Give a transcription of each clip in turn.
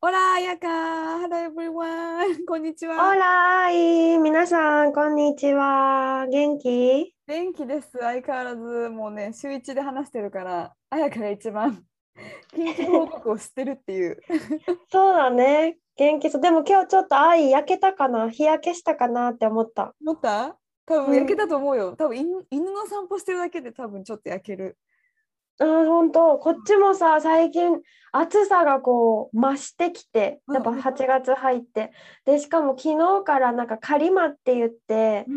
オラ、彩香。Hello everyone。こんにちは。オラ、いい。皆さん、こんにちは。元気？元気です。相変わらずもうね、週1で話してるから、彩香が一番緊急報告をしてるっていう。そうだね。元気そう。でも今日ちょっと愛焼けたかな、日焼けしたかなって思った。思った？多分焼けたと思うよ。多分犬の散歩してるだけで多分ちょっと焼ける。あ、本当。こっちもさ、最近暑さがこう増してきて、やっぱ8月入って、でしかも昨日からなんかカリマって言って。な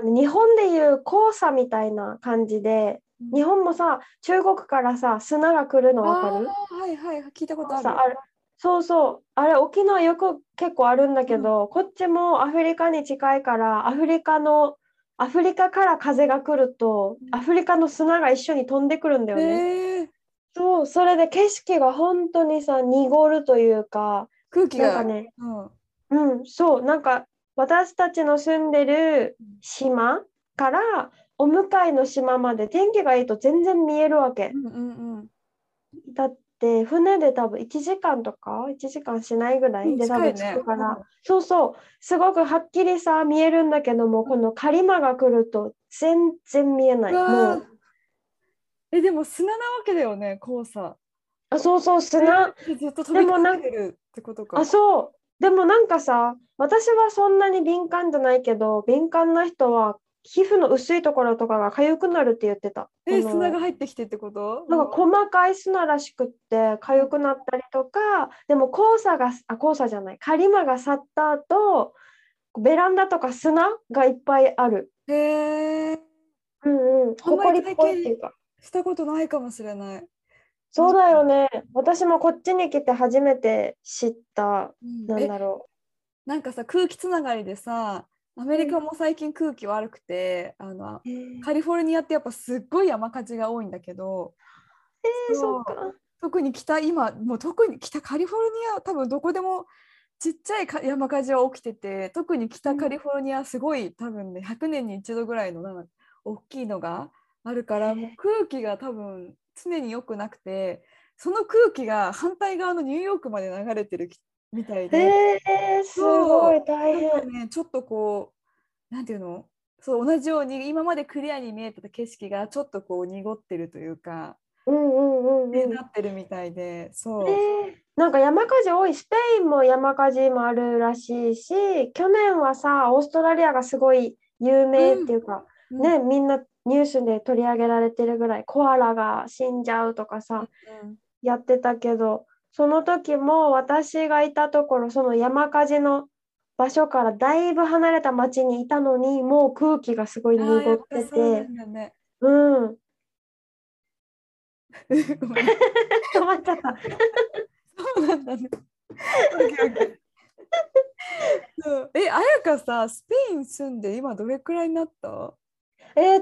んかね、日本でいう黄砂みたいな感じで、日本もさ、中国からさ、砂が来るの分かる？はいはい、聞いたことある。そうそう、あれ沖縄よく結構あるんだけど、こっちもアフリカに近いから、アフリカから風が来ると、アフリカの砂が一緒に飛んでくるんだよね。そう、それで景色が本当にさ、濁るというか、空気がなんかね、うん、そう、なんか私たちの住んでる島からお向かいの島まで天気がいいと全然見えるわけ、だって船で多分1時間とか1時間しないぐらいで多分着くから、そうそう、すごくはっきりさ見えるんだけども、このカリマが来ると全然見えない。もうでも砂なわけだよね、黄砂。あ、そうそう、砂ずっと飛び続けるってことか。あ、そう。でもなんかさ、私はそんなに敏感じゃないけど、敏感な人は皮膚の薄いところとかが痒くなるって言ってた。砂が入ってきてってこと？なんか細かい砂らしくって痒くなったりとか、でもカリマが去った後、ベランダとか砂がいっぱいある。へえ。うんうん。ほこりっぽいっていうか。したことないかもしれない。そうだよね。私もこっちに来て初めて知った、なんだろう。なんかさ、空気つながりでさ、アメリカも最近空気悪くて、カリフォルニアってやっぱすっごい山火事が多いんだけど、そうか。特に特に北カリフォルニア、多分どこでもちっちゃい山火事は起きてて、特に北カリフォルニアすごい多分ね、100年に一度ぐらいのなんか大きいのがあるから、もう空気が多分常に良くなくて、その空気が反対側のニューヨークまで流れてるみたいで、すごい大変、ね、ちょっとこうなんていうの、そう、同じように今までクリアに見えてた景色がちょっとこう濁ってるというか、なってるみたいで、そう、なんか山火事多い。スペインも山火事もあるらしいし、去年はさ、オーストラリアがすごい有名っていうか、みんなニュースで取り上げられてるぐらいコアラが死んじゃうとかさ、やってたけど、その時も私がいたところ、その山火事の場所からだいぶ離れた町にいたのに、もう空気がすごい濁ってて、ごめん止まっちゃった。そうなんだね。あやかさ、スペイン住んで今どれくらいになった？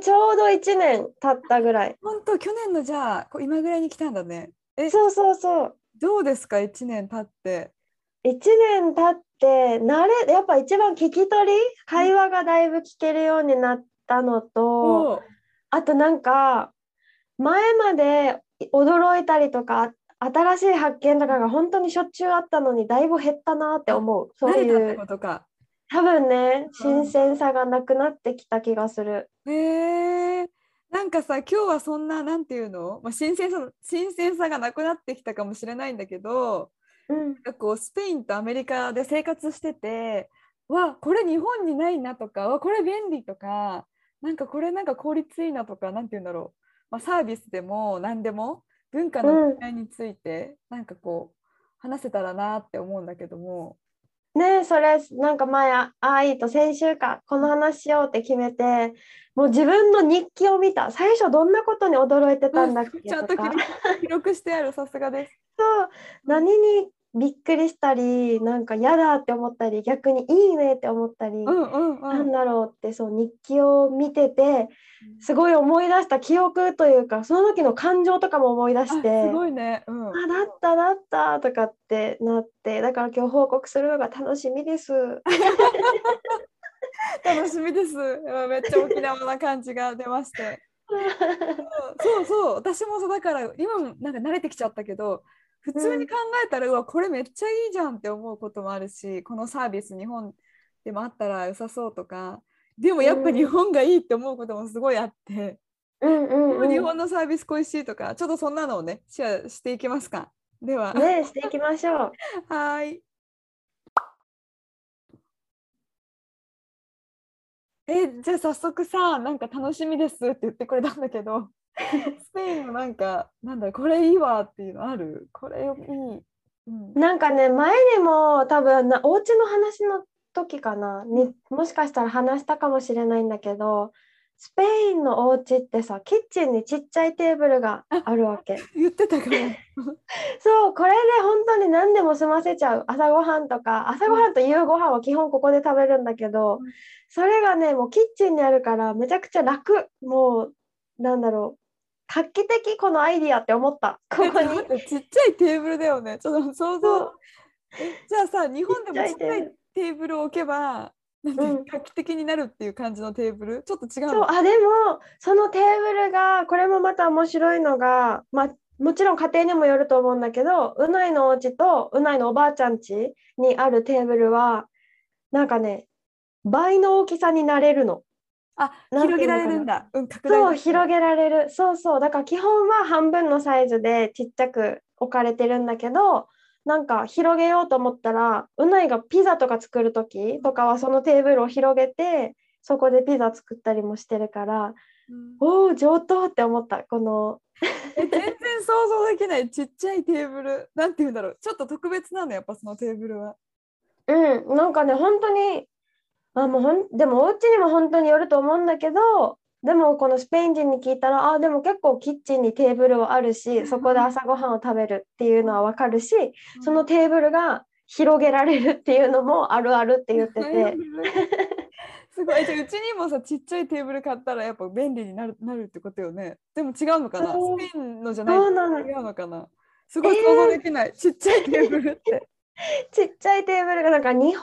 ちょうど1年経ったぐらい。本当、去年のじゃあ今ぐらいに来たんだね。そうそうそう。どうですか、1年経って。1年経ってやっぱ一番聞き取り、会話がだいぶ聞けるようになったのと、あとなんか前まで驚いたりとか新しい発見とかが本当にしょっちゅうあったのに、だいぶ減ったなって思う。そういう慣れたってことか。多分ね、新鮮さがなくなってきた気がする。なんかさ、今日はそんな、なんていうの、新鮮さがなくなってきたかもしれないんだけど、なんかこうスペインとアメリカで生活してて、わ、これ日本にないなとか、わ、これ便利とか、なんかこれなんか効率いいなとか、なんていうんだろう、サービスでも何でも文化の違いについてなんかこう話せたらなって思うんだけども。ねえ、それなんか前いいと先週かこの話しようって決めて、もう自分の日記を見た。最初どんなことに驚いてたんだっけ、ちゃんと記録してある。さすがです。そう、何にびっくりしたり、なんか嫌だって思ったり、逆にいいねって思ったり、なんだろうって、そう日記を見ててすごい思い出した。記憶というかその時の感情とかも思い出して、すごいね、だったとかってなって、だから今日報告するのが楽しみです楽しみです。めっちゃ沖縄な感じが出ましてそう、私もそうだから、今もなんか慣れてきちゃったけど、普通に考えたら、うわこれめっちゃいいじゃんって思うこともあるし、このサービス日本でもあったら良さそうとか、でもやっぱ日本がいいって思うこともすごいあって、日本のサービス恋しいとか、ちょっとそんなのをねシェアしていきますか。ではね、していきましょうはい。じゃあ早速さ、なんか楽しみですって言ってくれたんだけどスペインのなんかなんだろう、これいいわっていうのある？これいい、なんかね、前にも多分お家の話の時かなにもしかしたら話したかもしれないんだけど、スペインのお家ってさ、キッチンにちっちゃいテーブルがあるわけ言ってたからそう、これで本当に何でも済ませちゃう。朝ごはんと夕ごはんは基本ここで食べるんだけど、それがねもうキッチンにあるからめちゃくちゃ楽。もうなんだろう、画期的、このアイディアって思った。ここにちっちゃいテーブルだよね。ちょっと想像。じゃあさ、日本でもちっちゃいテーブルを置けばなんて画期的になるっていう感じのテーブル、ちょっと違うの？そう、でもそのテーブルが、これもまた面白いのが、もちろん家庭にもよると思うんだけど、うないのお家とうないのおばあちゃん家にあるテーブルはなんかね、倍の大きさになれるの。広げられるんだ。そう、広げられる。そう、だから基本は半分のサイズでちっちゃく置かれてるんだけど、なんか広げようと思ったら、うないがピザとか作る時とかはそのテーブルを広げてそこでピザ作ったりもしてるから、上等って思った。この全然想像できないちっちゃいテーブル、なんていうんだろう、ちょっと特別なの、やっぱそのテーブルは。なんかね、本当にでもお家にも本当によると思うんだけど、でもこのスペイン人に聞いたら、でも結構キッチンにテーブルはあるし、そこで朝ごはんを食べるっていうのは分かるし、そのテーブルが広げられるっていうのもあるあるって言っててすごい。じゃあうちにもさ、ちっちゃいテーブル買ったらやっぱ便利になるってことよね。でも違うのかな、スペインのじゃない、違うのかな。すごい想像できない、ちっちゃいテーブルってちっちゃいテーブルが、なんか日本の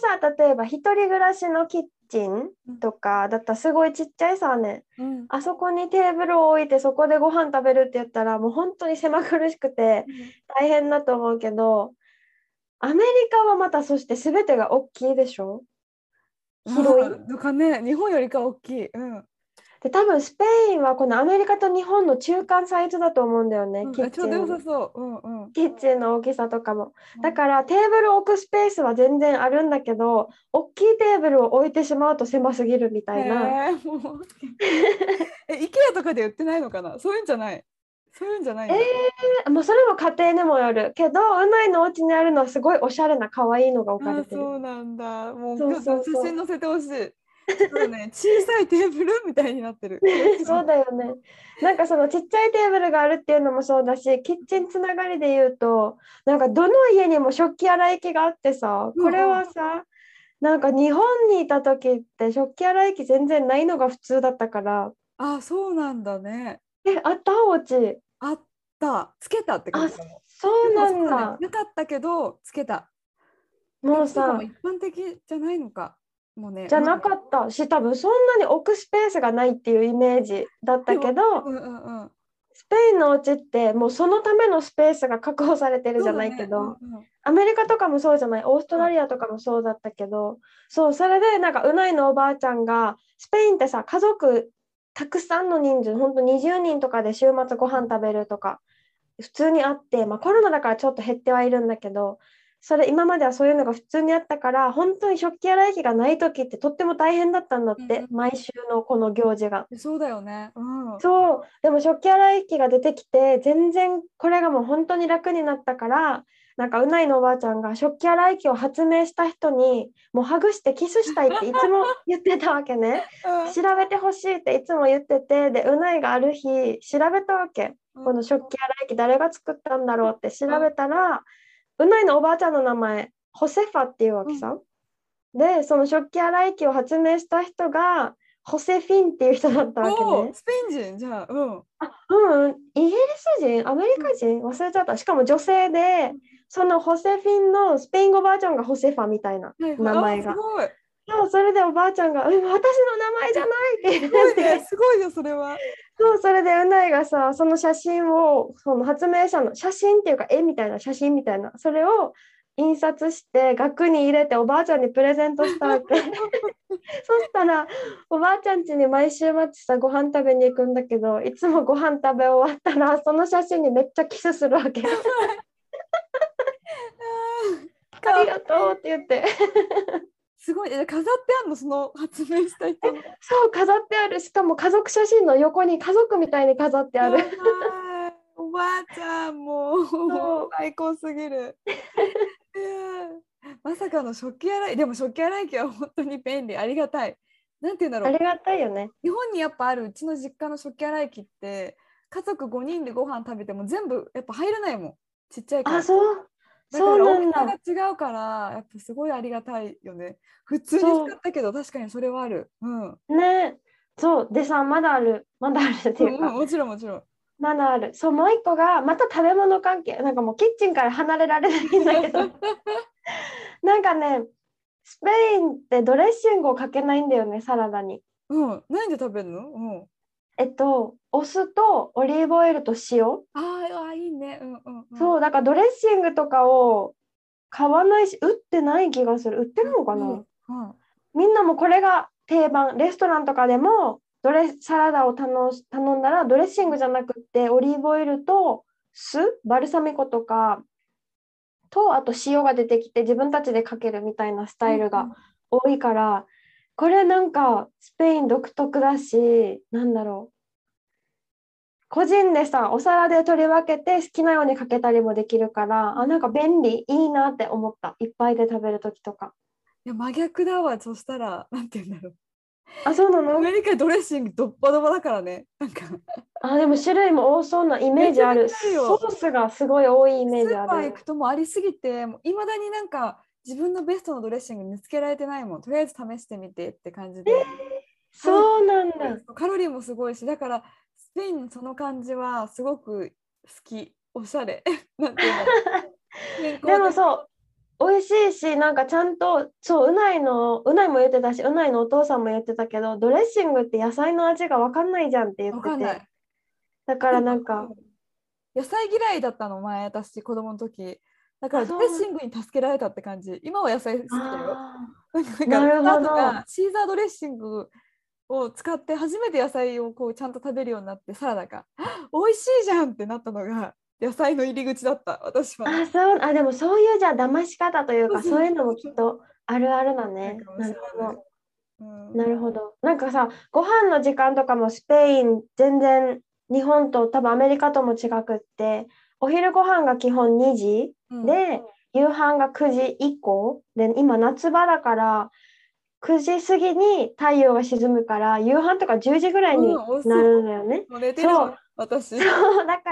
さ、例えば一人暮らしのキッチンとかだったらすごいちっちゃいさね、あそこにテーブルを置いてそこでご飯食べるって言ったらもう本当に狭苦しくて大変だと思うけど、アメリカはまたそして全てが大きいでしょ。広いのかね、日本よりか大きい。で多分スペインはこのアメリカと日本の中間サイズだと思うんだよね、キッチンの大きさとかも。だからテーブルを置くスペースは全然あるんだけど、大きいテーブルを置いてしまうと狭すぎるみたいな。IKEA とかで売ってないのかな、そういうんじゃない、そういうんじゃない。もうそれも家庭にもよるけど、うないのお家にあるのはすごいおしゃれな可愛いのが置かれてる。そうなんだ。もう写真載せてほしい。そうね、小さいテーブルみたいになってるそうだよね。なんかそのちっちゃいテーブルがあるっていうのもそうだし、キッチンつながりで言うと、なんかどの家にも食器洗い機があってさ、これはさ、なんか日本にいた時って食器洗い機全然ないのが普通だったから。そうなんだね。あった？お家あった、つけたって感じかも。そうなんだ、なかったけどつけた。もうさ、一般的じゃないのかもね、じゃなかったし、多分そんなに置くスペースがないっていうイメージだったけど、スペインのお家ってもうそのためのスペースが確保されてるじゃないけど、アメリカとかもそうじゃない、オーストラリアとかもそうだったけど、そう、それでなんかうないのおばあちゃんが、スペインってさ、家族たくさんの人数、ほんと20人とかで週末ご飯食べるとか普通にあって、コロナだからちょっと減ってはいるんだけど、それ今まではそういうのが普通にあったから、本当に食器洗い機がない時ってとっても大変だったんだって、毎週のこの行事が。そうだよね、そう。でも食器洗い機が出てきて、全然これがもう本当に楽になったから、なんかうないのおばあちゃんが食器洗い機を発明した人にもうハグしてキスしたいっていつも言ってたわけね、調べてほしいっていつも言ってて、でうないがある日調べたわけ、この食器洗い機誰が作ったんだろうって調べたら、うないのおばあちゃんの名前ホセファっていうわけさ、でその食器洗い機を発明した人がホセフィンっていう人だったわけね。スペイン人じゃあ、イギリス人、アメリカ人、忘れちゃった。しかも女性で、そのホセフィンのスペイン語バージョンがホセファみたいな名前が。すごい。そう、それでおばあちゃんが、私の名前じゃないって言って、すごいよそれは。そう、それでうないがさ、その写真を、その発明者の写真っていうか絵みたいな写真みたいな、それを印刷して額に入れておばあちゃんにプレゼントしたわけ。そしたらおばあちゃん家に毎週末さご飯食べに行くんだけど、いつもご飯食べ終わったらその写真にめっちゃキスするわけ。ありがとうって言って。すごい、飾ってあるの、その発明した人。そう飾ってある。しかも家族写真の横に家族みたいに飾ってある。おばあちゃんもう最高すぎる。まさかの食器洗い、でも食器洗い機は本当に便利、ありがたい。なんていうんだろう。ありがたいよね。日本にやっぱあるうちの実家の食器洗い機って家族5人でご飯食べても全部やっぱ入らないもん。ちっちゃいから。あ、そう。そうなんだ。大きさが違うからやっぱすごいありがたいよね。普通に使ったけど確かにそれはある。ね。そうでさ、まだある、まだあるっていうか。もちろんもちろん。まだある。そう、もう一個がまた食べ物関係、なんかもうキッチンから離れられないんだけど。なんかね、スペインってドレッシングをかけないんだよね、サラダに。何で食べるの？お酢とオリーブオイルと塩。ああ、いいね。そう、だからドレッシングとかを買わないし、売ってない気がする。売ってるのかな？みんなもこれが定番、レストランとかでもサラダを頼んだらドレッシングじゃなくってオリーブオイルと酢、バルサミコとかと、あと塩が出てきて自分たちでかけるみたいなスタイルが多いから、これなんかスペイン独特だし、なんだろう、個人でさお皿で取り分けて好きなようにかけたりもできるから、あ、なんか便利、いいなって思った。いっぱいで食べるときとか。いや真逆だわ。そしたらなんて言うんだろう。あ、そうなの？アメリカドレッシングドッパドバだからね。なんかでも種類も多そうなイメージある。ソースがすごい多いイメージある。スーパー行くともありすぎて、いまだになんか自分のベストのドレッシング見つけられてないもん。とりあえず試してみてって感じで、そうなんだ。カロリーもすごいし、だからスペインのその感じはすごく好き。おしゃれなんていうの。でもそう美味しいし、なんかちゃんと、そう、うないも言ってたし、うないのお父さんも言ってたけど、ドレッシングって野菜の味が分かんないじゃんって言ってて。分かんない。だからなんか。野菜嫌いだったの、前、私、子供の時。だからドレッシングに助けられたって感じ。今は野菜好きだよ。なんか、シーザードレッシングを使って初めて野菜をこうちゃんと食べるようになって、サラダが、美味しいじゃんってなったのが。野菜の入り口だった私は。あ、でもそういうじゃあ騙し方というか、そういうのもきっとあるあるだね。なるほど。なんかさ、ご飯の時間とかもスペイン全然日本と多分アメリカとも違くって、お昼ご飯が基本2時で、夕飯が9時以降で、今夏場だから9時過ぎに太陽が沈むから夕飯とか10時ぐらいになるんだよね。そうだか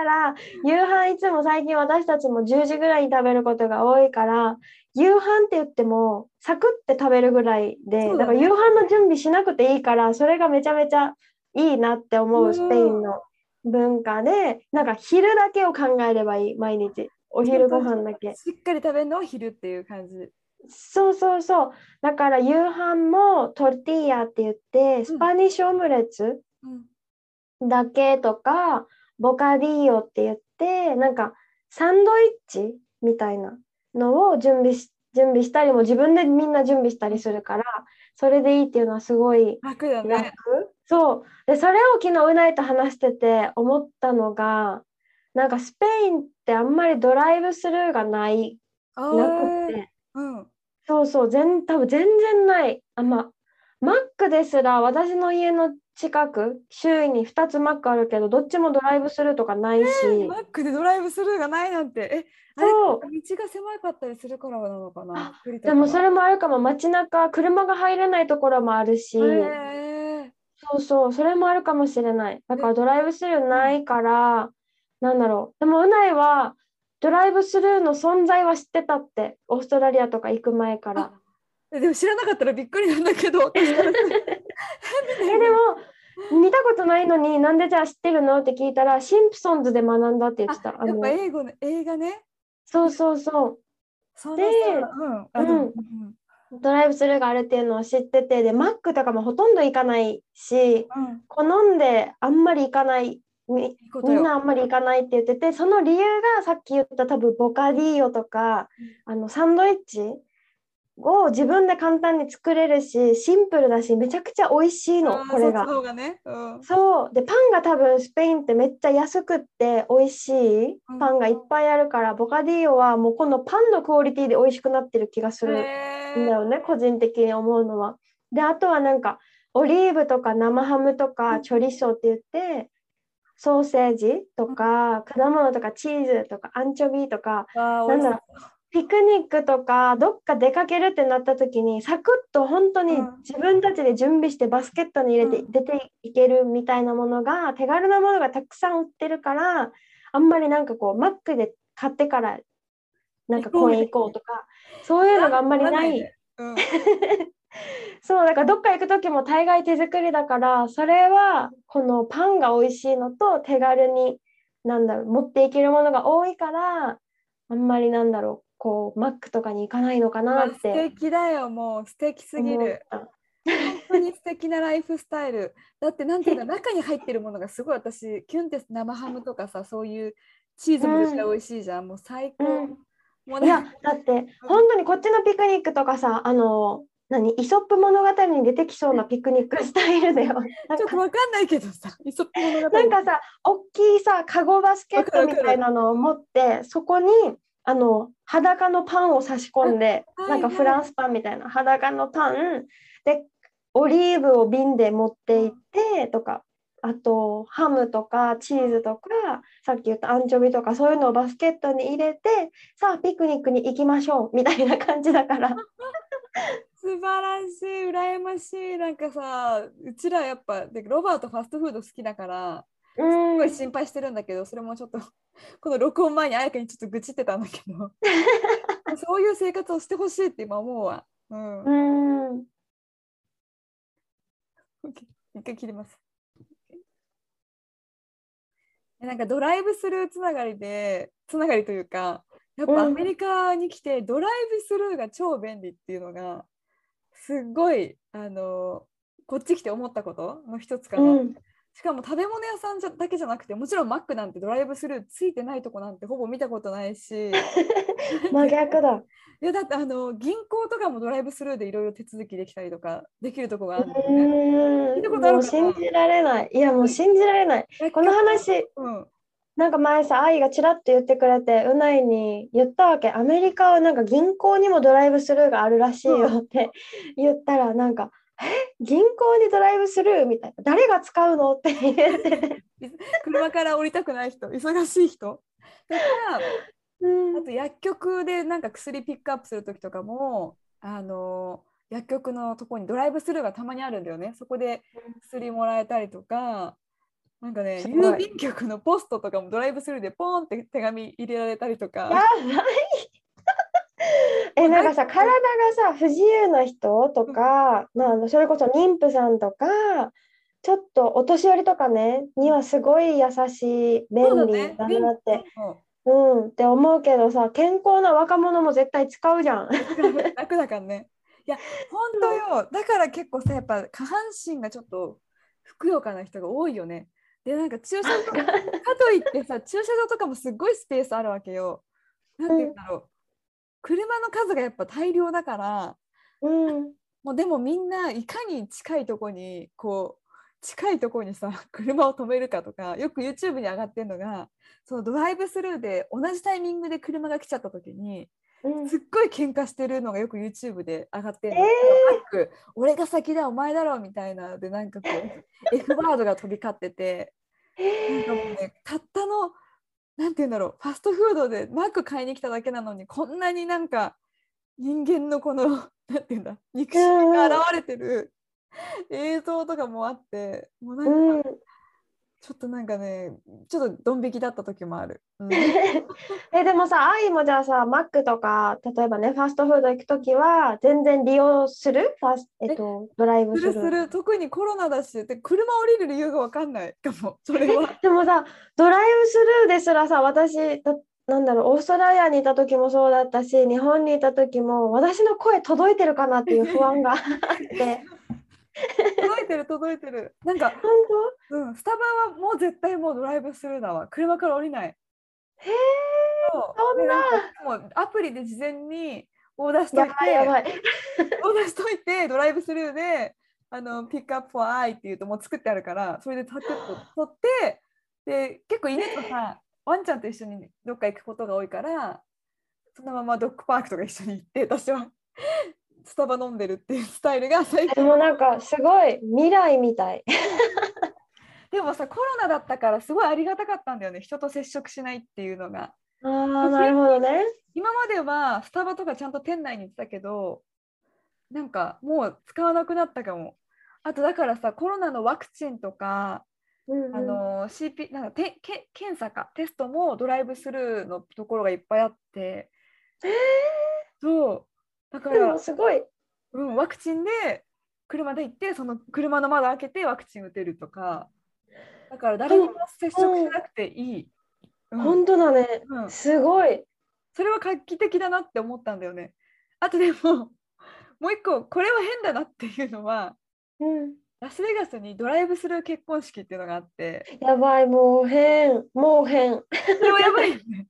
ら夕飯いつも最近私たちも10時ぐらいに食べることが多いから、夕飯って言ってもサクッて食べるぐらいで、だから夕飯の準備しなくていいから、それがめちゃめちゃいいなって思うスペインの文化で、なんか昼だけを考えればいい。毎日お昼ご飯だけしっかり食べるのは昼っていう感じ。そうだから夕飯もトルティーヤって言って、スパニッシュオムレツだけとか、ボカディーヨって言って、なんかサンドイッチみたいなのを準備したりも自分でみんな準備したりするから、それでいいっていうのはすごい楽だね。そうで、それを昨日うないと話してて思ったのが、なんかスペインってあんまりドライブスルーがなくて、そうそう、多分全然ない。マックですら、私の家の近く、周囲に2つマックあるけど、どっちもドライブスルーとかないし、マックでドライブスルーがないなんて、あれ道が狭かったりするからなのかな。でもそれもあるかも。街中、車が入れないところもあるし、そうそう、それもあるかもしれない。だからドライブスルーないから、なんだろう。でもうないはドライブスルーの存在は知ってたって、オーストラリアとか行く前から。でも知らなかったらびっくりなんだけどでも見たことないのに、なんでじゃあ知ってるのって聞いたら、シンプソンズで学んだって言ってた。やっぱ英語の映画ね。そうそうそう。そうで、ドライブスルーがあるっていうのを知ってて、でマックとかもほとんど行かないし、好んであんまり行かない、みんなあんまり行かないって言ってて、その理由がさっき言った多分ボカディーヨとか、サンドイッチを自分で簡単に作れるし、シンプルだし、めちゃくちゃ美味しいの、これが。そうで、パンが多分スペインってめっちゃ安くって美味しいパンがいっぱいあるから、ボカディーヨはもうこのパンのクオリティで美味しくなってる気がするんだよね、個人的に思うのは。であとはなんかオリーブとか生ハムとかチョリソーって言って、ソーセージとか果物とかチーズとかアンチョビとか、なんだろう、ピクニックとかどっか出かけるってなった時にサクッと本当に自分たちで準備してバスケットに入れて出ていけるみたいなものが、手軽なものがたくさん売ってるから、あんまりなんかこうマックで買ってからなんか公園行こうとか、そういうのがあんまりない。そうだからどっか行く時も大概手作りだから、それはこのパンが美味しいのと手軽になんだろう持っていけるものが多いから、あんまりなんだろうこうマックとかに行かないのかなって。素敵だよ、もう素敵すぎる本当に素敵なライフスタイルだって。なんていうか中に入ってるものがすごい、私キュンって生ハムとかさ、そういうチーズもめっちゃ美味しいじゃん、もう最高、もうね、いやだって本当にこっちのピクニックとかさ、イソップ物語に出てきそうなピクニックスタイルだよ。ちょっとわかんないけどさ、イソップ物語なんかさ、大きいさカゴバスケットみたいなのを持って、そこに裸のパンを差し込んで、なんかフランスパンみたいな裸のパンでオリーブを瓶で持っていってとか、あとハムとかチーズとかさっき言ったアンチョビとか、そういうのをバスケットに入れて、さあピクニックに行きましょうみたいな感じだから素晴らしい、羨ましい。なんかさ、うちらやっぱロバートファストフード好きだからすごい心配してるんだけど、それもちょっとこの録音前にあやかにちょっと愚痴ってたんだけどそういう生活をしてほしいって今思うわ。一回切ります。なんかドライブスルーつながりというか、やっぱアメリカに来てドライブスルーが超便利っていうのがすごいこっち来て思ったことの一つかな。しかも食べ物屋さんだけじゃなくて、もちろんマックなんてドライブスルーついてないとこなんてほぼ見たことないし真逆だいやだって銀行とかもドライブスルーでいろいろ手続きできたりとかできるとこがあるんだよね。聞いたことあるかな。もう信じられない。いやもう信じられないこの話。なんか前さ、愛がちらっと言ってくれて、うないに言ったわけ。アメリカはなんか銀行にもドライブスルーがあるらしいよって言ったら、なんか銀行にドライブスルーみたいな、誰が使うのって言って車から降りたくない人、忙しい人だからあと薬局でなんか薬ピックアップする時とかも薬局のとこにドライブスルーがたまにあるんだよね。そこで薬もらえたりとか、なんかね、郵便局のポストとかもドライブスルーでポンって手紙入れられたりとか。やばいなんかさ、体がさ不自由な人とか、それこそ妊婦さんとかちょっとお年寄りとかねにはすごい優しい、便利だなってって思うけどさ、健康な若者も絶対使うじゃん楽だからね。いや本当よ、だから結構さ、やっぱ下半身がちょっとふくよかな人が多いよね。でなんか駐車場かといってさ駐車場とかもすごいスペースあるわけよ。なんて言うんだろう、車の数がやっぱ大量だから、もうでもみんないかに近いとこにさ車を止めるかとか、よく YouTube に上がってるのが、そのドライブスルーで同じタイミングで車が来ちゃった時にすっごい喧嘩してるのがよく YouTube で上がってるの、俺が先だお前だろみたいなで、なんかこうF ワードが飛び交ってて、なんかもうね、たったのなんて言うんだろう、ファストフードでマック買いに来ただけなのに、こんなになんか人間のこのなんて言うんだ、肉汁が現れてる映像とかもあって、もうなんか、ちょっとなんかね、ちょっとドン引きだった時もある、でもさ、愛もじゃあさ、マックとか例えばね、ファストフード行く時は全然利用する？ドライブする？する、特にコロナだし、で車降りる理由が分かんないかも、それは。でもさ、ドライブスルーですらさ、私なんだろう、オーストラリアにいた時もそうだったし、日本にいた時も私の声届いてるかなっていう不安があって届いてるなんか本当、スタバはもう絶対もうドライブスルーだわ、車から降りない。へえ、そんな、もうアプリで事前にオーダーしといてドライブスルーでピックアップフォーアイっていうともう作ってあるから、それでタクッと取ってで、結構犬とさワンちゃんと一緒にどっか行くことが多いから、そのままドッグパークとか一緒に行って、私はスタバ飲んでるっていうスタイルが最近。でもなんかすごい未来みたいでもさ、コロナだったからすごいありがたかったんだよね、人と接触しないっていうのが。ああ、なるほどね。今まではスタバとかちゃんと店内に行ってたけど、なんかもう使わなくなったかも。あとだからさ、コロナのワクチンとか、なんか検査かテストもドライブスルーのところがいっぱいあって、そうだから、すごい、ワクチンで車で行って、その車の窓開けてワクチン打てるとか、だから誰も接触しなくていい。本当だね、すごい。それは画期的だなって思ったんだよね。あとでももう一個、これは変だなっていうのは、ラスベガスにドライブスルー結婚式っていうのがあって、やばい、もう変でもやばいよね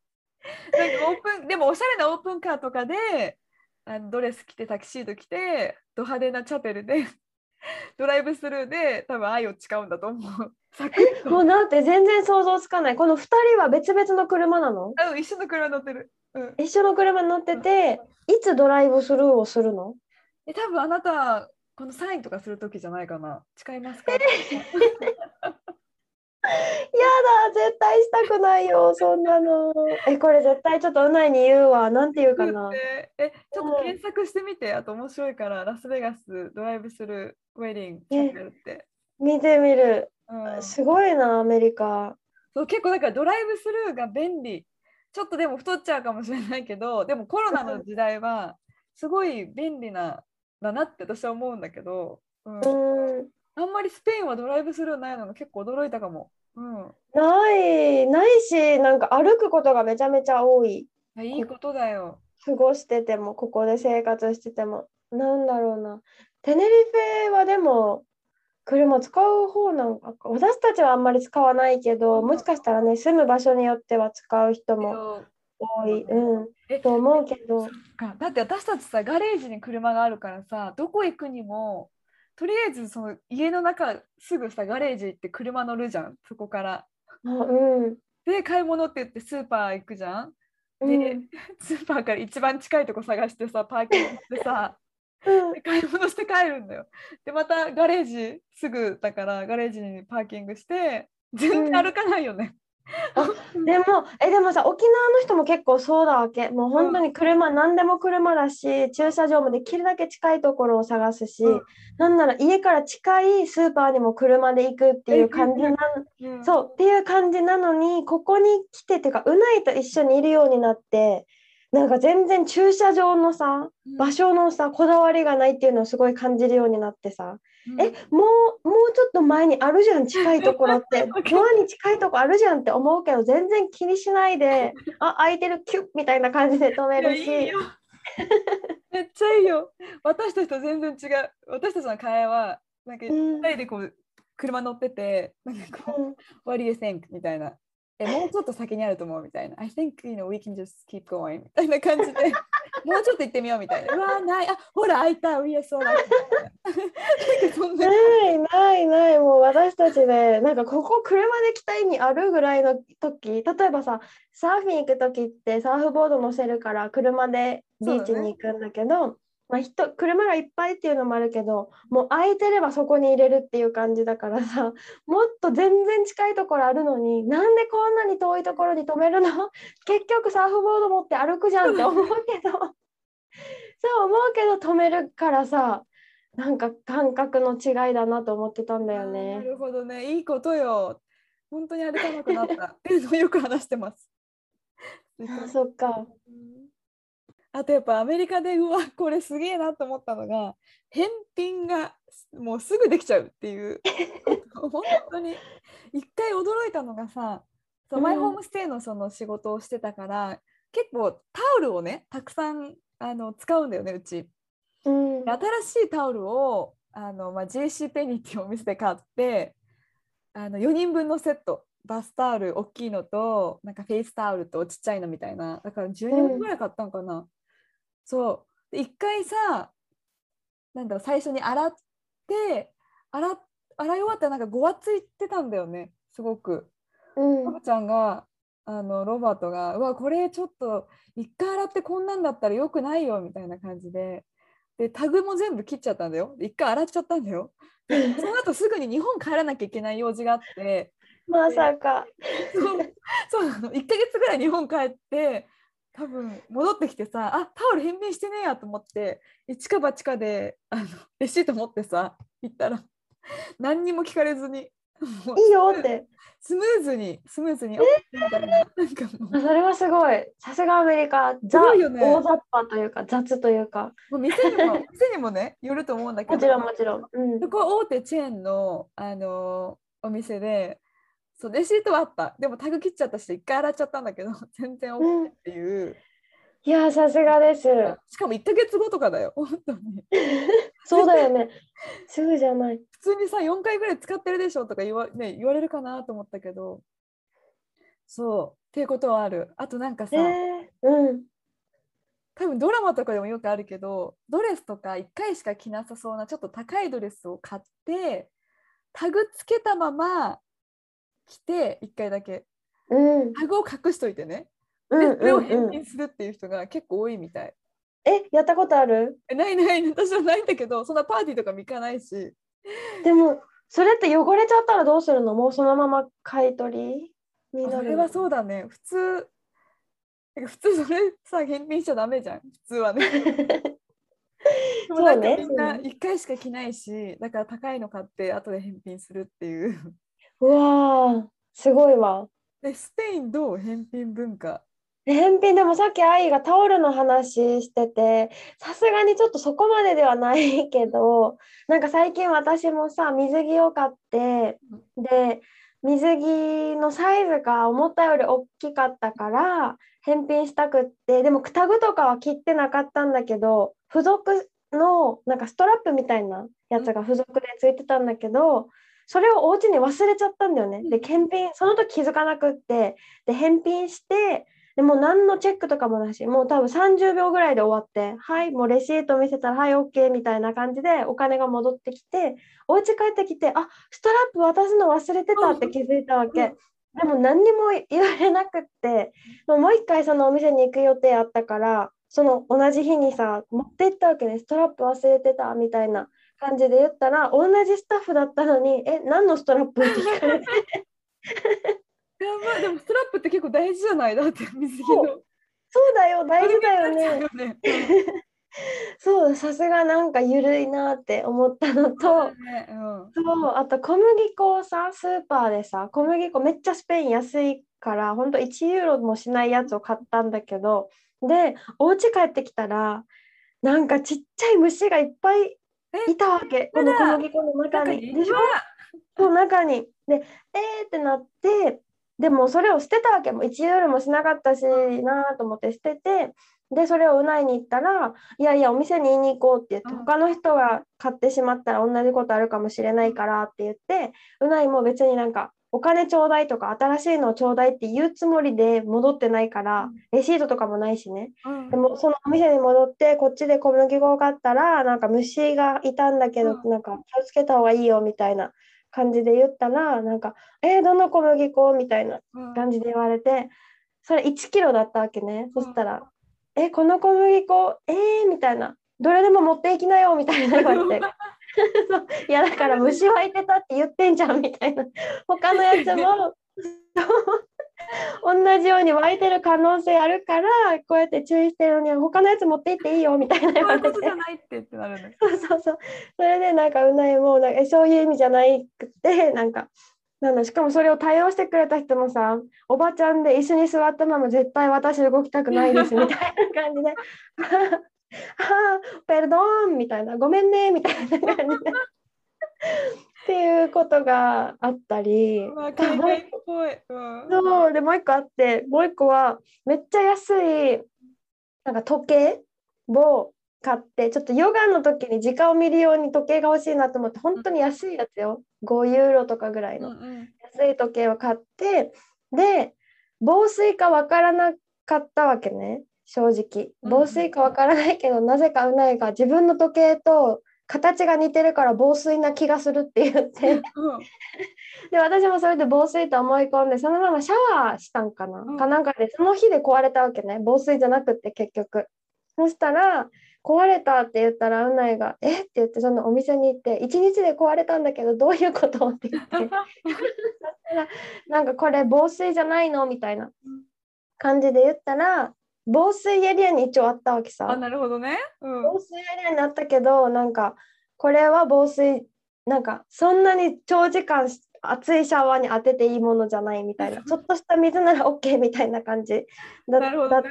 なんかでもおしゃれなオープンカーとかで、ドレス着てタキシード着てド派手なチャペルでドライブスルーで多分愛を誓うんだと思う。もうだって全然想像つかない。この2人は別々の車なの？一緒の車乗ってる、一緒の車乗ってて、いつドライブスルーをするの？多分あなたこのサインとかする時じゃないかな。誓いますか？やだ、絶対したくないよそんなの。これ絶対ちょっとうないに言うわ。なんて言うかな。ちょっと検索してみて、あと面白いから、ラスベガスドライブするウェディングチャペルって見てみる。すごいな、アメリカ。そう、結構だからドライブスルーが便利。ちょっとでも太っちゃうかもしれないけど、でもコロナの時代はすごい便利なだなって私は思うんだけど、あんまりスペインはドライブスルーないのが結構驚いたかも。ないし、なんか歩くことがめちゃめちゃ多い。いいことだよ。過ごしてても、ここで生活してても、なんだろうな、テネリフェはでも車使う方なのか、私たちはあんまり使わないけど、もしかしたらね、住む場所によっては使う人も多い、と思うけど。だって私たちさ、ガレージに車があるからさ、どこ行くにもとりあえずその家の中すぐさガレージ行って車乗るじゃん、そこから。で買い物って言ってスーパー行くじゃん。でスーパーから一番近いとこ探してさ、パーキングしてさで買い物して帰るんだよ。でまたガレージすぐだからガレージにパーキングして、全然歩かないよね。でもさ、沖縄の人も結構そうだわけ。もう本当に車、何でも車だし、駐車場もできるだけ近いところを探すし、なんなら家から近いスーパーにも車で行くっていう感じな、そうっていう感じなのに、ここに来てっていうか、うないと一緒にいるようになって、なんか全然駐車場のさ、場所のさ、こだわりがないっていうのをすごい感じるようになってさ、もうちょっと前にあるじゃん、近いところってドアに近いとこあるじゃんって思うけど、全然気にしないで、空いてるキュッみたいな感じで止めるしめっちゃいいよ。私たちと全然違う。私たちの会話はなんか2人でこう車乗ってて、なんかこう「What do you think?」みたいなもうちょっと先にあると思うみたいな。I think, you know, we can just keep going みたいな感じで、もうちょっと行ってみようみたいな。うわ、ない。あ、ほら、開いた。We are so lucky. ない。もう私たちで、なんかここ車で来た意味あるぐらいの時、例えばさ、サーフィン行く時ってサーフボード乗せるから車でビーチに行くんだけど、ね、まあ、車がいっぱいっていうのもあるけど、もう空いてればそこに入れるっていう感じだからさ、もっと全然近いところあるのに、なんでこんなに遠いところに止めるの、結局サーフボード持って歩くじゃんって思うけど止めるからさ、なんか感覚の違いだなと思ってたんだよね。なるほどね、いいことよ。本当に歩かなくなったっていうのをよく話してます。あ、そっか。あとやっぱアメリカで、うわ、これすげえなと思ったのが、返品がもうすぐできちゃうっていう本当に一回驚いたのがさ、マイホームステイのその仕事をしてたから、うん、結構タオルをねたくさん使うんだよね、うち、うん、新しいタオルをJC ペニーっていうお店で買って、4人分のセット、バスタオル大きいのとなんかフェイスタオルとちっちゃいのみたいな、だから10人ぐらい買ったのかな、うん、そうで一回さ、なんだ、最初に洗って、洗い終わったらなんかごわついてたんだよね、すごく。パパちゃんがロバートが、うわ、これちょっと一回洗ってこんなんだったらよくないよみたいな感じで、でタグも全部切っちゃったんだよ。一回洗っちゃったんだよ。でその後すぐに日本帰らなきゃいけない用事があって、まさかそうなの。1ヶ月ぐらい日本帰って多分戻ってきてさ、あ、タオル返品してねえやと思って、一か八かでレシート持ってさ行ったら、何にも聞かれずにいいよってスムーズにみたいな。なんかもうそれはすごい、さすがアメリカ、ザ、ね、大雑把というか雑というか、もう店にもねよると思うんだけど、もちろん、うん、そこは大手チェーンの、お店で、そうレシートはあった、でもタグ切っちゃったし一回洗っちゃったんだけど全然 OK っていう、うん、いやさすがです。しかも1ヶ月後とかだよ、本当にそうだよねすぐじゃない。普通にさ4回ぐらい使ってるでしょとか言われるかなと思ったけど、そうっていうことはある。あとなんかさ、うん、多分ドラマとかでもよくあるけど、ドレスとか1回しか着なさそうなちょっと高いドレスを買ってタグつけたまま来て1回だけ、うん、タグを隠しといてね、でそれを返品するっていう人が結構多いみたい。やったことある？ない、私はないんだけど、そんなパーティーとかも行かないし。でもそれって汚れちゃったらどうするの？もうそのまま買い取りになる？それはそうだね、普通それさ返品しちゃダメじゃん、普通はねでもなんかみんな1回しか着ないし、だから高いの買って後で返品するっていう。うわ、すごいわ。でスペインどう？返品文化。返品でもさっき愛がタオルの話してて、さすがにちょっとそこまでではないけど、なんか最近私もさ水着を買って、で水着のサイズが思ったより大きかったから返品したくって、でもタグとかは切ってなかったんだけど、付属のなんかストラップみたいなやつが付属でついてたんだけど、それをお家に忘れちゃったんだよね。で返品、その時気づかなくって、で返品して、でもう何のチェックとかもなし、もう多分30秒ぐらいで終わって、はい、もうレシート見せたら、はい OK みたいな感じでお金が戻ってきて、お家帰ってきて、あ、ストラップ渡すの忘れてたって気づいたわけ。でも何にも言われなくって、もう一回そのお店に行く予定あったから、その同じ日にさ持って行ったわけね。ストラップ忘れてたみたいな感じで言ったら、同じスタッフだったのに、何のストラップって聞かれてやばい。でもストラップって結構大事じゃない？だって水着の。そうだよ、大事だよね。そう、さすがなんか緩いなって思ったのと、あと小麦粉をさスーパーでさ、小麦粉めっちゃスペイン安いからほんと1ユーロもしないやつを買ったんだけど、でお家帰ってきたらなんかちっちゃい虫がいっぱいいたわけ、この小麦粉の中に。でしょ、中に。でってなって、でもそれを捨てたわけ。もう1ユーロもしなかったしなと思って捨てて、でそれをうないに行ったら、いやいやお店に言いに行こうって言って、他の人が買ってしまったら同じことあるかもしれないからって言って、うないも別になんかお金ちょうだいとか新しいのをちょうだいって言うつもりで戻ってないから、レシートとかもないしね、でもそのお店に戻ってこっちで小麦粉があったらなんか虫がいたんだけど、なんか気をつけた方がいいよみたいな感じで言ったら、なんかどの小麦粉みたいな感じで言われて、それ1キロだったわけね。そしたらこの小麦粉みたいな、どれでも持っていきなよみたいな感じでいやだから虫はいてたって言ってんじゃんみたいな、他のやつも同じように湧いてる可能性あるからこうやって注意してるのに他のやつ持って行っていいよみたいな言われて、そういうことじゃないってなるんだけど、そうそれでなんかうないもなんかそういう意味じゃないくて、なんかなんだ、しかもそれを対応してくれた人もさ、おばちゃんで椅子に座ったまま絶対私動きたくないですみたいな感じでああペルドーンみたいな、ごめんねみたいな感じでっていうことがあったり、海外っぽい、そうでもう一個あって、もう一個はめっちゃ安いなんか時計を買って、ちょっとヨガの時に時間を見るように時計が欲しいなと思って、本当に安いやつよ、5ユーロとかぐらいの安い時計を買って、で防水かわからなかったわけね、正直防水かわからないけど、なぜかうないが自分の時計と形が似てるから防水な気がするって言って、で私もそれで防水と思い込んでそのままシャワーしたんかな、なんかでその日で壊れたわけね、防水じゃなくて結局。そしたら壊れたって言ったらうないがって言って、そのお店に行って1日で壊れたんだけどどういうことって言ってそしたらなんかこれ防水じゃないのみたいな感じで言ったら、防水エリアに一応あったわけさ。あ、なるほどね、防水エリアにあったけど、なんかこれは防水、なんかそんなに長時間熱いシャワーに当てていいものじゃないみたいなちょっとした水なら OK みたいな感じだったの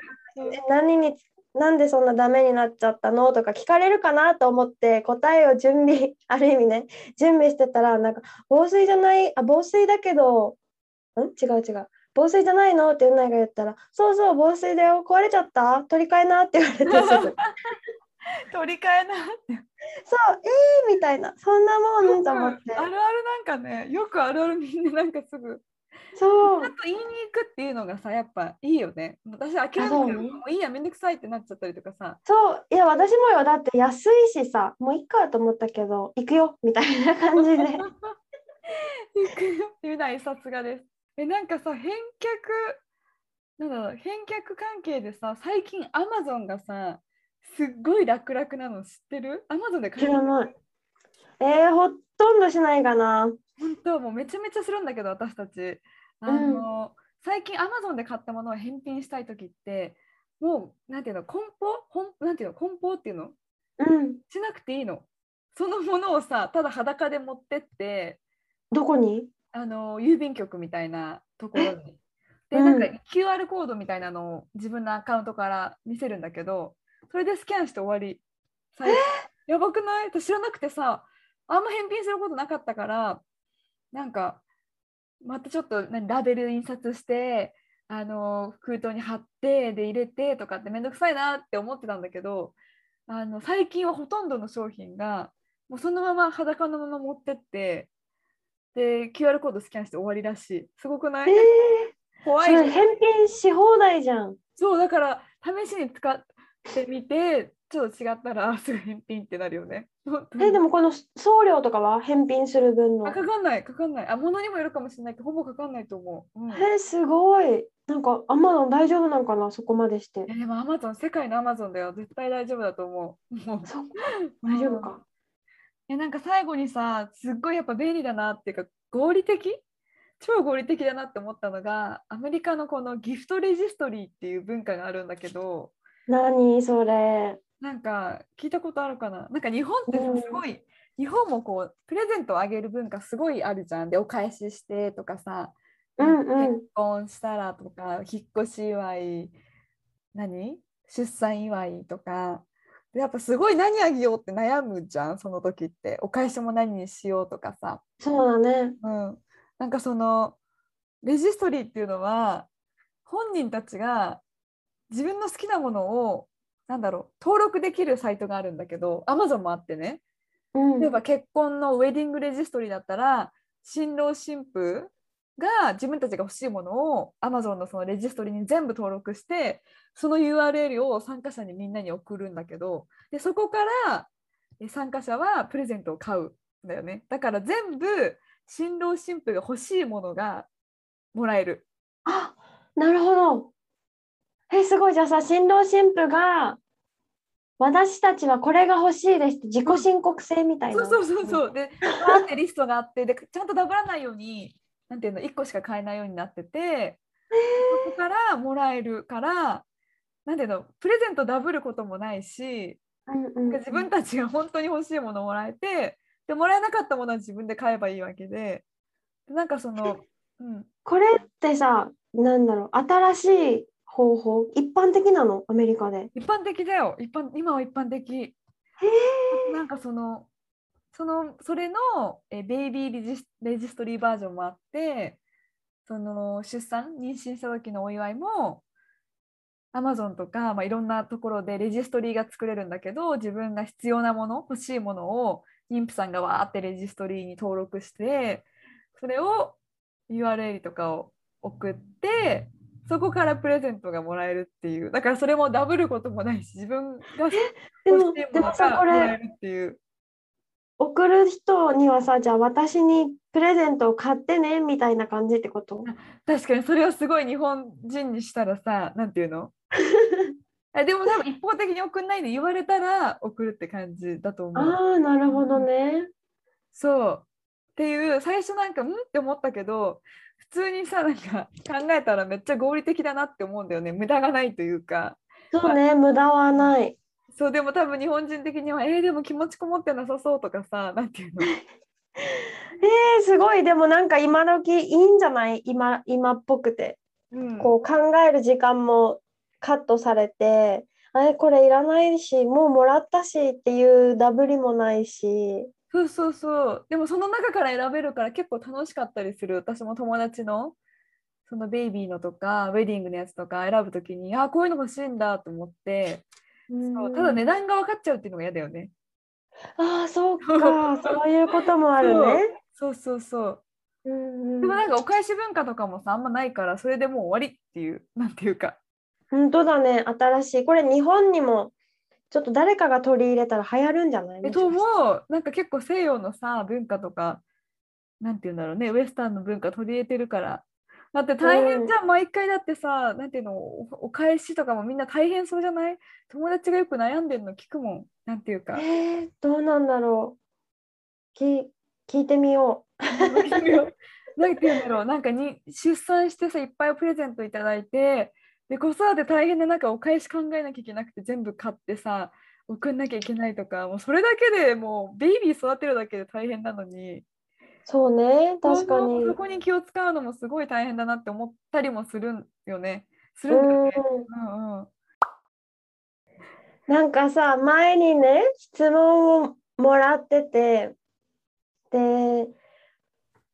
で、なんでそんなダメになっちゃったのとか聞かれるかなと思って答えをある意味ね、準備してたら、なんか防水だけど違う防水じゃないのってうないが言ったら、そうそう防水だよ、壊れちゃった、取り替えなって言われて取り替えなってそうみたいな、そんなもんと思って、あるある、なんかね、よくあるある、みんななんかすぐそうちょっと言いに行くっていうのがさ、やっぱいいよね。私諦めてもういいや、めんどくさいってなっちゃったりとかさ。そういや私もよ、だって安いしさ、もういいかと思ったけど行くよみたいな感じで行くよっていうのはさすがです。なんかさ、返却関係でさ、最近 Amazon がさすっごい楽々なの知ってる？ Amazon で買える？知らない。ほとんどしないかな。本当もうめちゃめちゃするんだけど私たち最近 Amazon で買ったものを返品したいときってもうなんていうの梱包っていうの、しなくていいの。そのものをさただ裸で持ってって、どこに？郵便局みたいなところにでなんか QR コードみたいなのを自分のアカウントから見せるんだけど、それでスキャンして終わり。やばくない？知らなくてさ、あんま返品することなかったから、なんかまたちょっとラベル印刷して封筒に貼ってで入れてとかってめんどくさいなって思ってたんだけど、最近はほとんどの商品がもうそのまま裸のまま持ってってで QR コードスキャンして終わりらしい。すごくない？怖い。返品し放題じゃん。そうだから試しに使ってみてちょっと違ったらすぐ返品ってなるよね。でもこの送料とかは返品する分のかかんない。あ、物にもよるかもしれないけどほぼかかんないと思う。すごい。なんか Amazon 大丈夫なのかな、そこまでして。でも Amazon 世界の Amazon だよ、絶対大丈夫だと思う。大丈夫か。なんか最後にさ、すっごいやっぱ便利だなっていうか超合理的だなって思ったのが、アメリカのこのギフトレジストリーっていう文化があるんだけど。何それ？なんか聞いたことあるかな。なんか日本ってすごい、日本もこうプレゼントをあげる文化すごいあるじゃん。でお返ししてとかさ、結婚したらとか引っ越し祝い、出産祝いとかやっぱすごい何あげようって悩むじゃん、その時って。お返しも何にしようとかさ。そうだね。なんかそのレジストリーっていうのは本人たちが自分の好きなものを登録できるサイトがあるんだけど、 Amazon もあってね、例えば結婚のウェディングレジストリーだったら新郎新婦が自分たちが欲しいものを Amazon のそのレジストリに全部登録してその URL を参加者にみんなに送るんだけど、でそこから参加者はプレゼントを買うんだよね。だから全部新郎新婦が欲しいものがもらえる。あ、なるほど。すごい。じゃあさ、新郎新婦が私たちはこれが欲しいですって自己申告制みたいな、うん、そうでバーってリストがあって、でちゃんとダブらないようになんていうの1個しか買えないようになってて、そこからもらえるからなんていうのプレゼントダブることもないし、自分たちが本当に欲しいものをもらえて、でもらえなかったものは自分で買えばいいわけで、なんかその、うん、これってさ、なんだろう、新しい方法一般的なの？アメリカで一般的だよ。今は一般的。なんかそれのベイビーレジストリーバージョンもあって、その出産妊娠した時のお祝いも Amazon とか、いろんなところでレジストリーが作れるんだけど、自分が必要なもの欲しいものを妊婦さんがわーってレジストリーに登録して、それを URL とかを送って。そこからプレゼントがもらえるっていう、だからそれもダブることもないし、自分が欲しいものがもらえるっていう。送る人にはさ、じゃあ私にプレゼントを買ってねみたいな感じってこと？確かにそれはすごい日本人にしたらさ、なんていうのでも多分一方的に送んないで言われたら送るって感じだと思う。ああ、なるほどね。そうっていう、最初なんかうんって思ったけど、普通にさ、なんか考えたらめっちゃ合理的だなって思うんだよね。無駄がないというか。そうね、無駄はない。そう、でも多分日本人的にはでも気持ちこもってなさそうとかさ、なんていうのすごい。でもなんか今時いいんじゃない？今っぽくて、こう考える時間もカットされて、これいらないし、もうもらったしっていうダブりもないし。そうでもその中から選べるから結構楽しかったりする。私も友達のそのベイビーのとかウェディングのやつとか選ぶときに、こういうの欲しいんだと思って、そう、ただ値段が分かっちゃうっていうのが嫌だよね。そうかそういうこともあるね。そうでもなんかお返し文化とかもさ、あんまないから、それでもう終わりっていう、なんていうか。本当だね、新しい。これ日本にもちょっと誰かが取り入れたら流行るんじゃない？もうなんか結構西洋のさ、文化とか、なんていうんだろうね、ウエスタンの文化取り入れてるから。だって大変じゃん、毎回。だってさ、なんていうの、お返しとかもみんな大変そうじゃない？友達がよく悩んでるの聞くもん、なんていうか。どうなんだろう、聞いてみようなんていうんだろう、なんかに出産してさ、いっぱいプレゼントいただいて、で子育て大変で、なんかお返し考えなきゃいけなくて、全部買ってさ送んなきゃいけないとか、もうそれだけでもうベイビー育てるだけで大変なのに。そうね、確かにそこに気を使うのもすごい大変だなって思ったりもするんよね。なんかさ、前にね質問をもらってて、で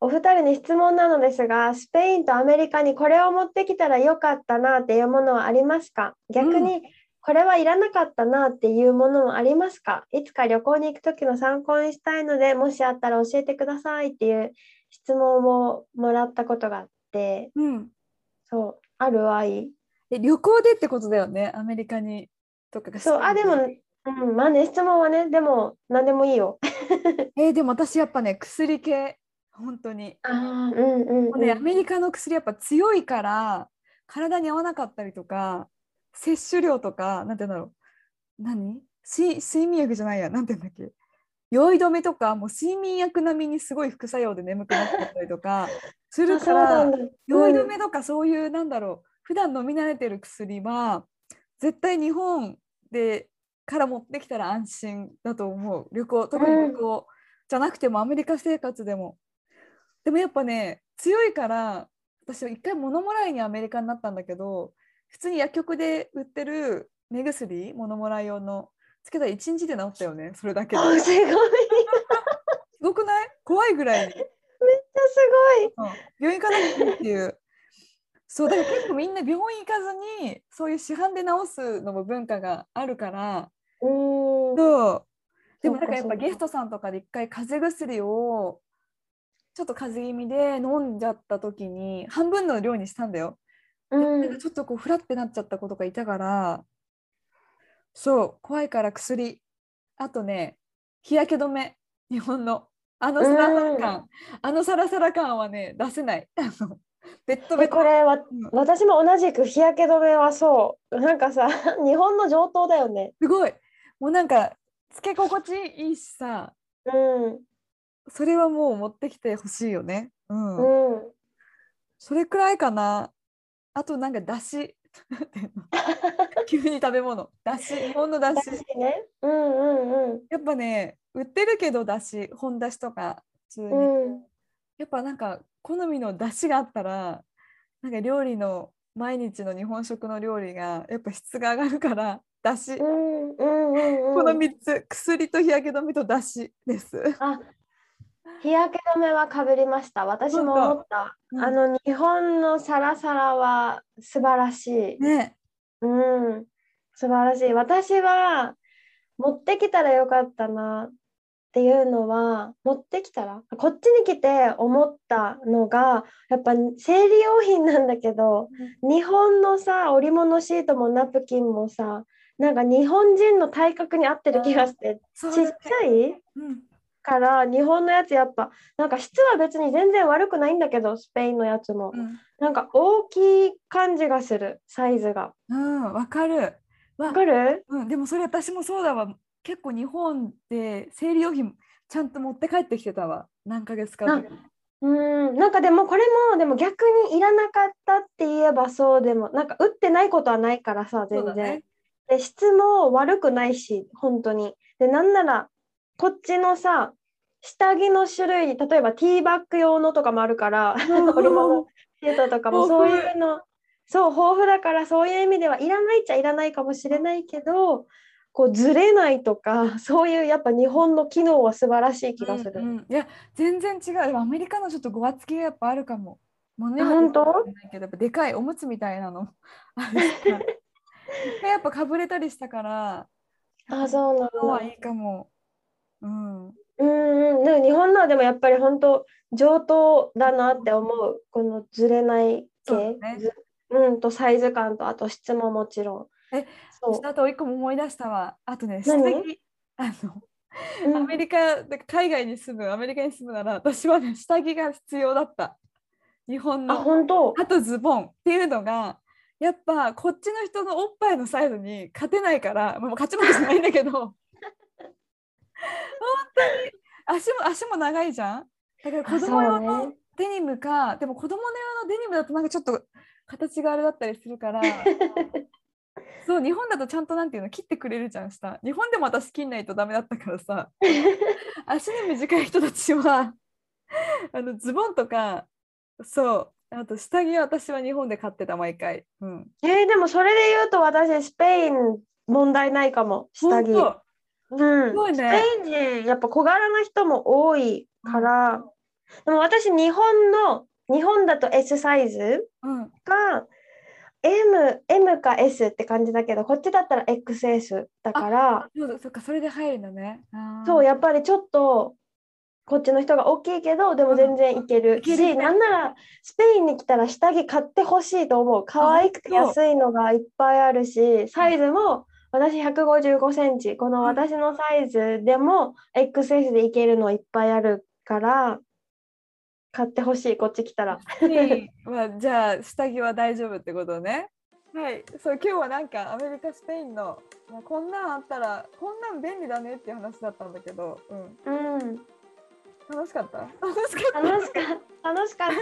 お二人に質問なのですが、スペインとアメリカにこれを持ってきたらよかったなっていうものはありますか？逆にこれはいらなかったなっていうものもありますか？いつか旅行に行くときの参考にしたいので、もしあったら教えてくださいっていう質問をもらったことがあって、そう、ある愛。旅行でってことだよね、アメリカにとかが。そう、でも、まあね、質問はね、でも何でもいいよ。でも私やっぱね、薬系。本当にアメリカの薬やっぱ強いから、体に合わなかったりとか、摂取量とか、なんて言うんだろう、睡眠薬じゃないや、なんて言うんだっけ、酔い止めとか、もう睡眠薬並みにすごい副作用で眠くなっちゃったりとかするから、酔い止めとかそういう、なんだろう、普段飲み慣れてる薬は絶対日本でから持ってきたら安心だと思う。旅行、特に旅行じゃなくてもアメリカ生活でも。でもやっぱね、強いから、私は一回物もらいにアメリカになったんだけど、普通に薬局で売ってる目薬、物もらい用のつけたら1日で治ったよね、それだけで。すごいすごくない？怖いぐらいにめっちゃすごい、病院行かなくていいっていうそうだから結構みんな病院行かずに、そういう市販で治すのも文化があるから。そうでもなんかやっぱゲストさんとかで一回風邪薬をちょっと風邪気味で飲んじゃった時に半分の量にしたんだよ、うん、ちょっとこうフラってなっちゃった子とかいたから、そう怖いから薬、あとね日焼け止め、日本のあのサラサラ感はね出せない。ベッドこれは、うん、私も同じく日焼け止めはそうなんかさ日本の上等だよね、すごいもうなんかつけ心地いいしさ、うん、それはもう持ってきてほしいよね、うんうん、それくらいかな。あとなんかだし急に食べ物だし、日本のだしね、うんうんうん、やっぱね売ってるけどだし、本だしとか普通に、うん、やっぱなんか好みのだしがあったらなんか料理の毎日の日本食の料理がやっぱ質が上がるからだし、うんうんうんうん、この3つ薬と日焼け止めとだしです。あ、日焼け止めはかぶりました。私も思った、うん、あの日本のサラサラは素晴らしい、ね、うん、素晴らしい。私は持ってきたらよかったなっていうのは、持ってきたらこっちに来て思ったのが、やっぱ生理用品なんだけど、うん、日本のさ織物シートもナプキンもさなんか日本人の体格に合ってる気がして、ちっちゃい、うん、から日本のやつやっぱなんか質は別に全然悪くないんだけど、スペインのやつも、うん、なんか大きい感じがする、サイズが、うん、わかる、うん、でもそれ私もそうだわ。結構日本で生理用品ちゃんと持って帰ってきてたわ、何ヶ月かで。なんかでもこれもでも逆にいらなかったって言えばそうでも、なんか打ってないことはないからさ全然。で質も悪くないし本当に。でなんならこっちのさ下着の種類、例えばティーバッグ用のとかもあるから織物シートとかもそういうのそう豊富だから、そういう意味ではいらないっちゃいらないかもしれないけど、こうずれないとかそういうやっぱ日本の機能は素晴らしい気がする、うんうん、いや全然違う。アメリカのちょっとごわつきがやっぱあるかも、ね、本当でかいおむつみたいなのやっぱかぶれたりしたから、あ、そうなのはいいかも、うん、うんうん、なんか日本のはでもやっぱり本当上等だなって思う、このずれない系、ね、うんとサイズ感とあと質ももちろん。あと1個も思い出したわ。あとね下着、うん、アメリカ海外に住むアメリカに住むなら私はね下着が必要だった、日本の。あ、本当。あとズボンっていうのがやっぱこっちの人のおっぱいのサイズに勝てないから、もう勝ち負けじゃないんだけど本当に足も長いじゃん。だから子供用のデニムか、ね、でも子供用のデニムだとなんかちょっと形があれだったりするからそう、日本だとちゃんとなんていうの切ってくれるじゃん下。日本でも私切んないとダメだったからさ足の短い人たちはズボンとか、そうあと下着は私は日本で買ってた毎回、うん、でもそれで言うと私スペイン問題ないかも下着、うん、すごいね。スペイン人やっぱ小柄な人も多いから、うん、でも私日本だと S サイズが M か S って感じだけど、こっちだったら XS だから。そっか、それで入るのね。あ、そうやっぱりちょっとこっちの人が大きいけどでも全然いけるし、ね、なんならスペインに来たら下着買ってほしいと思う。可愛くて安いのがいっぱいあるし、サイズも私155センチ、この私のサイズでも XS でいけるのいっぱいあるから買ってほしい、こっち来たらまあ、じゃあ下着は大丈夫ってことね。はい、そう今日はなんかアメリカスペインのこんなんあったらこんなん便利だねっていう話だったんだけど、うん、うん、楽しかった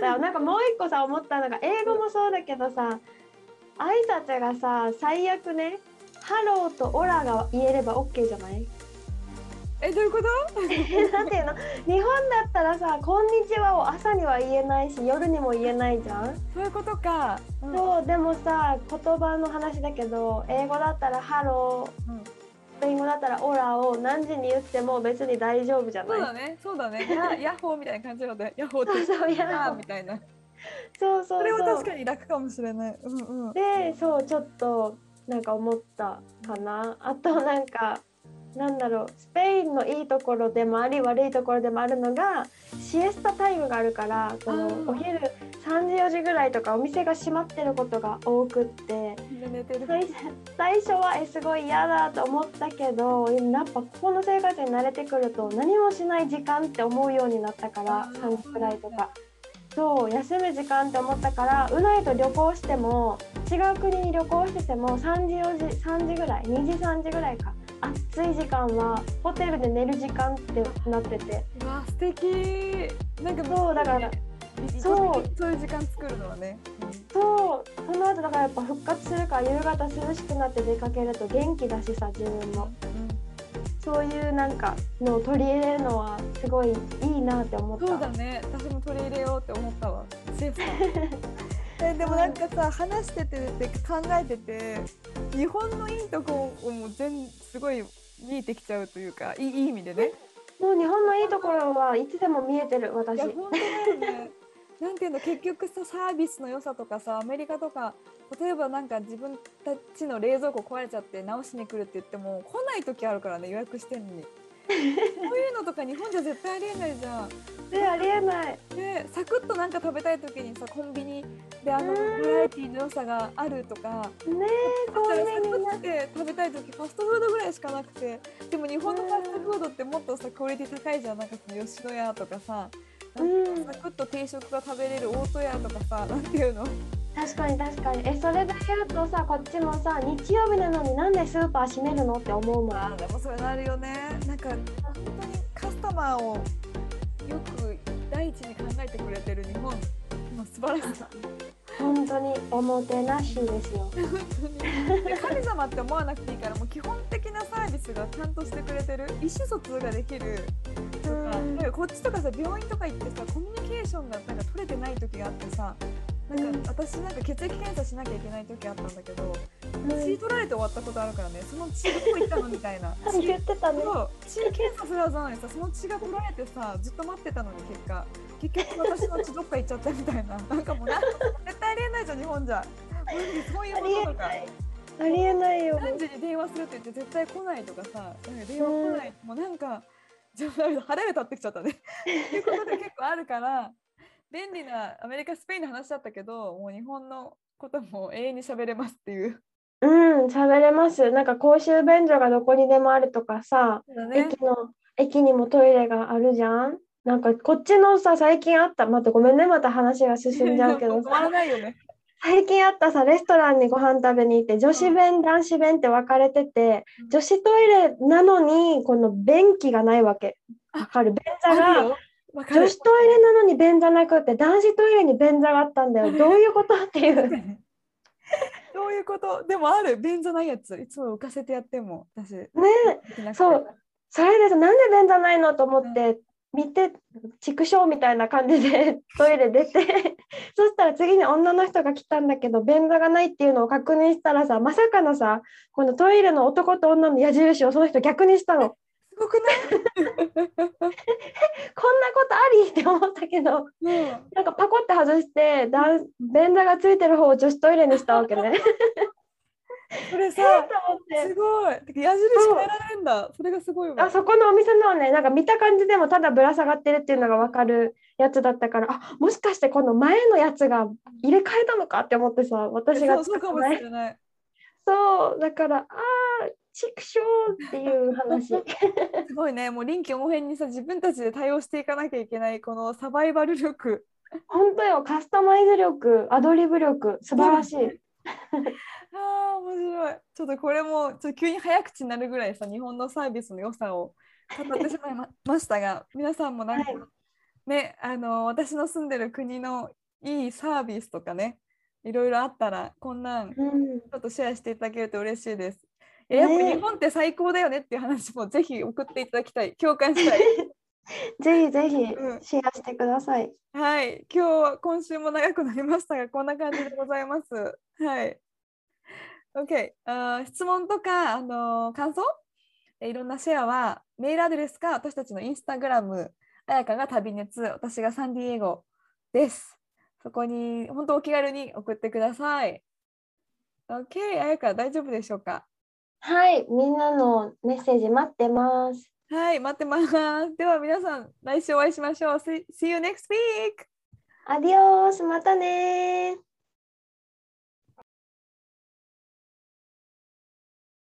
よ。なんかもう一個さ思ったのが英語もそうだけどさ、挨拶がさ最悪ねハローとオラが言えれば OK じゃない？どういうことなんていうの、日本だったらさこんにちはを朝には言えないし夜にも言えないじゃん。そういうことか、うん、そうでもさ言葉の話だけど英語だったらハロー、うん、スペイン語だったらオラを何時に言っても別に大丈夫じゃない。そうだねヤッホーみたいな感じなのでヤッホーってそうヤッホーみたいなそうそれは確かに楽かもしれない、うんうん、でそうちょっとなんか思ったかな。あとなんかなんだろう、スペインのいいところでもあり悪いところでもあるのがシエスタタイムがあるから、このお昼3時4時ぐらいとかお店が閉まってることが多くって、最初はすごい嫌だと思ったけど、やっぱここの生活に慣れてくると何もしない時間って思うようになったから、3時くらいとかそう休む時間って思ったから、うないと旅行しても違う国に旅行してても3時4時3時ぐらい2時3時ぐらいか。暑い時間はホテルで寝る時間ってなってて、うわ素敵。なんかそうだからそういう時間作るのはね、そうその後だからやっぱ復活するから、夕方涼しくなって出かけると元気だしさ、自分も、そういうなんかのを取り入れるのはすごいいいなって思った。そうだね、私も取り入れようって思ったわ。でもなんかさ、話してて考えてて、日本のいいとこをもうすごい見えてきちゃうというか、いい意味でね。もう日本のいいところはいつでも見えてる、私。いや本当だよね。なんていうの、結局さ、サービスの良さとかさ、アメリカとか、例えばなんか自分たちの冷蔵庫壊れちゃって直しに来るって言っても来ない時あるからね、予約してんのに。そういうのとか日本じゃ絶対ありえないじゃん。でありえない。でサクッとなんか食べたい時にさ、コンビニでバラエティの良さがあるとか。ねえ、コンビニで食べたい時ファストフードぐらいしかなくて、でも日本のファストフードってもっとさクオリティ高いじゃん。なんかその吉野家とかさ、サクッと定食が食べれる大戸屋とかさ、なんていうの。確かに確かに。それで言うとさ、こっちもさ、日曜日なのになんでスーパー閉めるのって思うもん。あ、でもそれなるよね。なんか本当にカスタマーをよく第一に考えてくれてる日本の素晴らしさ。本当におもてなしですよ。神様って思わなくていいから、もう基本的なサービスがちゃんとしてくれてる、意思疎通ができるとか、こっちとかさ、病院とか行ってさ、コミュニケーションがなんか取れてない時があってさ。なんか私なんか血液検査しなきゃいけない時あったんだけど、血取られて終わったことあるからね、その血どこ行ったのみたいな。言ってたね。血検査するはずなのにさ、その血が取られてさ、ずっと待ってたのに結局私の血どっか行っちゃったみたいな。なんかもう絶対ありえないじゃん、日本じゃ。そういうこととか。ありえないよ。何時に電話するって言って絶対来ないとかさ、電話来ない、もうなんか腹が立ってきちゃったね。いうことが結構あるから。便利なアメリカ、スペインの話だったけど、もう日本のことも永遠に喋れますっていう。うん、喋れます。なんか公衆便所がどこにでもあるとかさ、ね、駅にもトイレがあるじゃん。なんかこっちのさ、最近あった、またごめんね、また話が進んじゃうけどさ。止まらないよね。最近あったさ、レストランにご飯食べに行って、女子弁、男子弁って分かれてて、女子トイレなのに、この便器がないわけ。わかる？便座が。女子トイレなのに便座なくって、男子トイレに便座があったんだよ。どういうことっていう。どういうこと？でもある、便座ないやつ。いつも浮かせてやっても、私。ねえ、そう。それで、なんで便座ないのと思って、見て、畜生みたいな感じでトイレ出て、そしたら次に女の人が来たんだけど、便座がないっていうのを確認したらさ、まさかのさ、このトイレの男と女の矢印をその人逆にしたの。すごくない？こんなことありって思ったけど、なんかパコって外して便座がついてる方を女子トイレにしたわけね。それさ、すごい矢印変えられるんだ。それがすごいわ。あそこのお店のね、なんか見た感じでもただぶら下がってるっていうのが分かるやつだったから、あ、もしかしてこの前のやつが入れ替えたのかって思ってさ、私がそうかもしれない。そうだから、あーちくしょうっていう話。すごいね、もう臨機応変にさ、自分たちで対応していかなきゃいけない、このサバイバル力。本当よ、カスタマイズ力、アドリブ力、素晴らしい。ああ面白い。ちょっとこれもちょっと急に早口になるぐらいさ、日本のサービスの良さを語ってしまいましたが、皆さんもなんか、ね、私の住んでる国のいいサービスとかね、いろいろあったらこんなんちょっとシェアしていただけると嬉しいです。やっぱ日本って最高だよねっていう話もぜひ送っていただきたい、共感したい。ぜひぜひシェアしてください。はい、今週も長くなりましたが、こんな感じでございます。はい。OK、質問とか感想、いろんなシェアはメールアドレスか私たちのインスタグラム、あやかが旅熱、私がサンディエゴです。そこに本当お気軽に送ってください。OK、あやか大丈夫でしょうか。はい、みんなのメッセージ待ってます。はい、待ってます。では皆さん、来週お会いしましょう。See you next week! アディオース、またねー。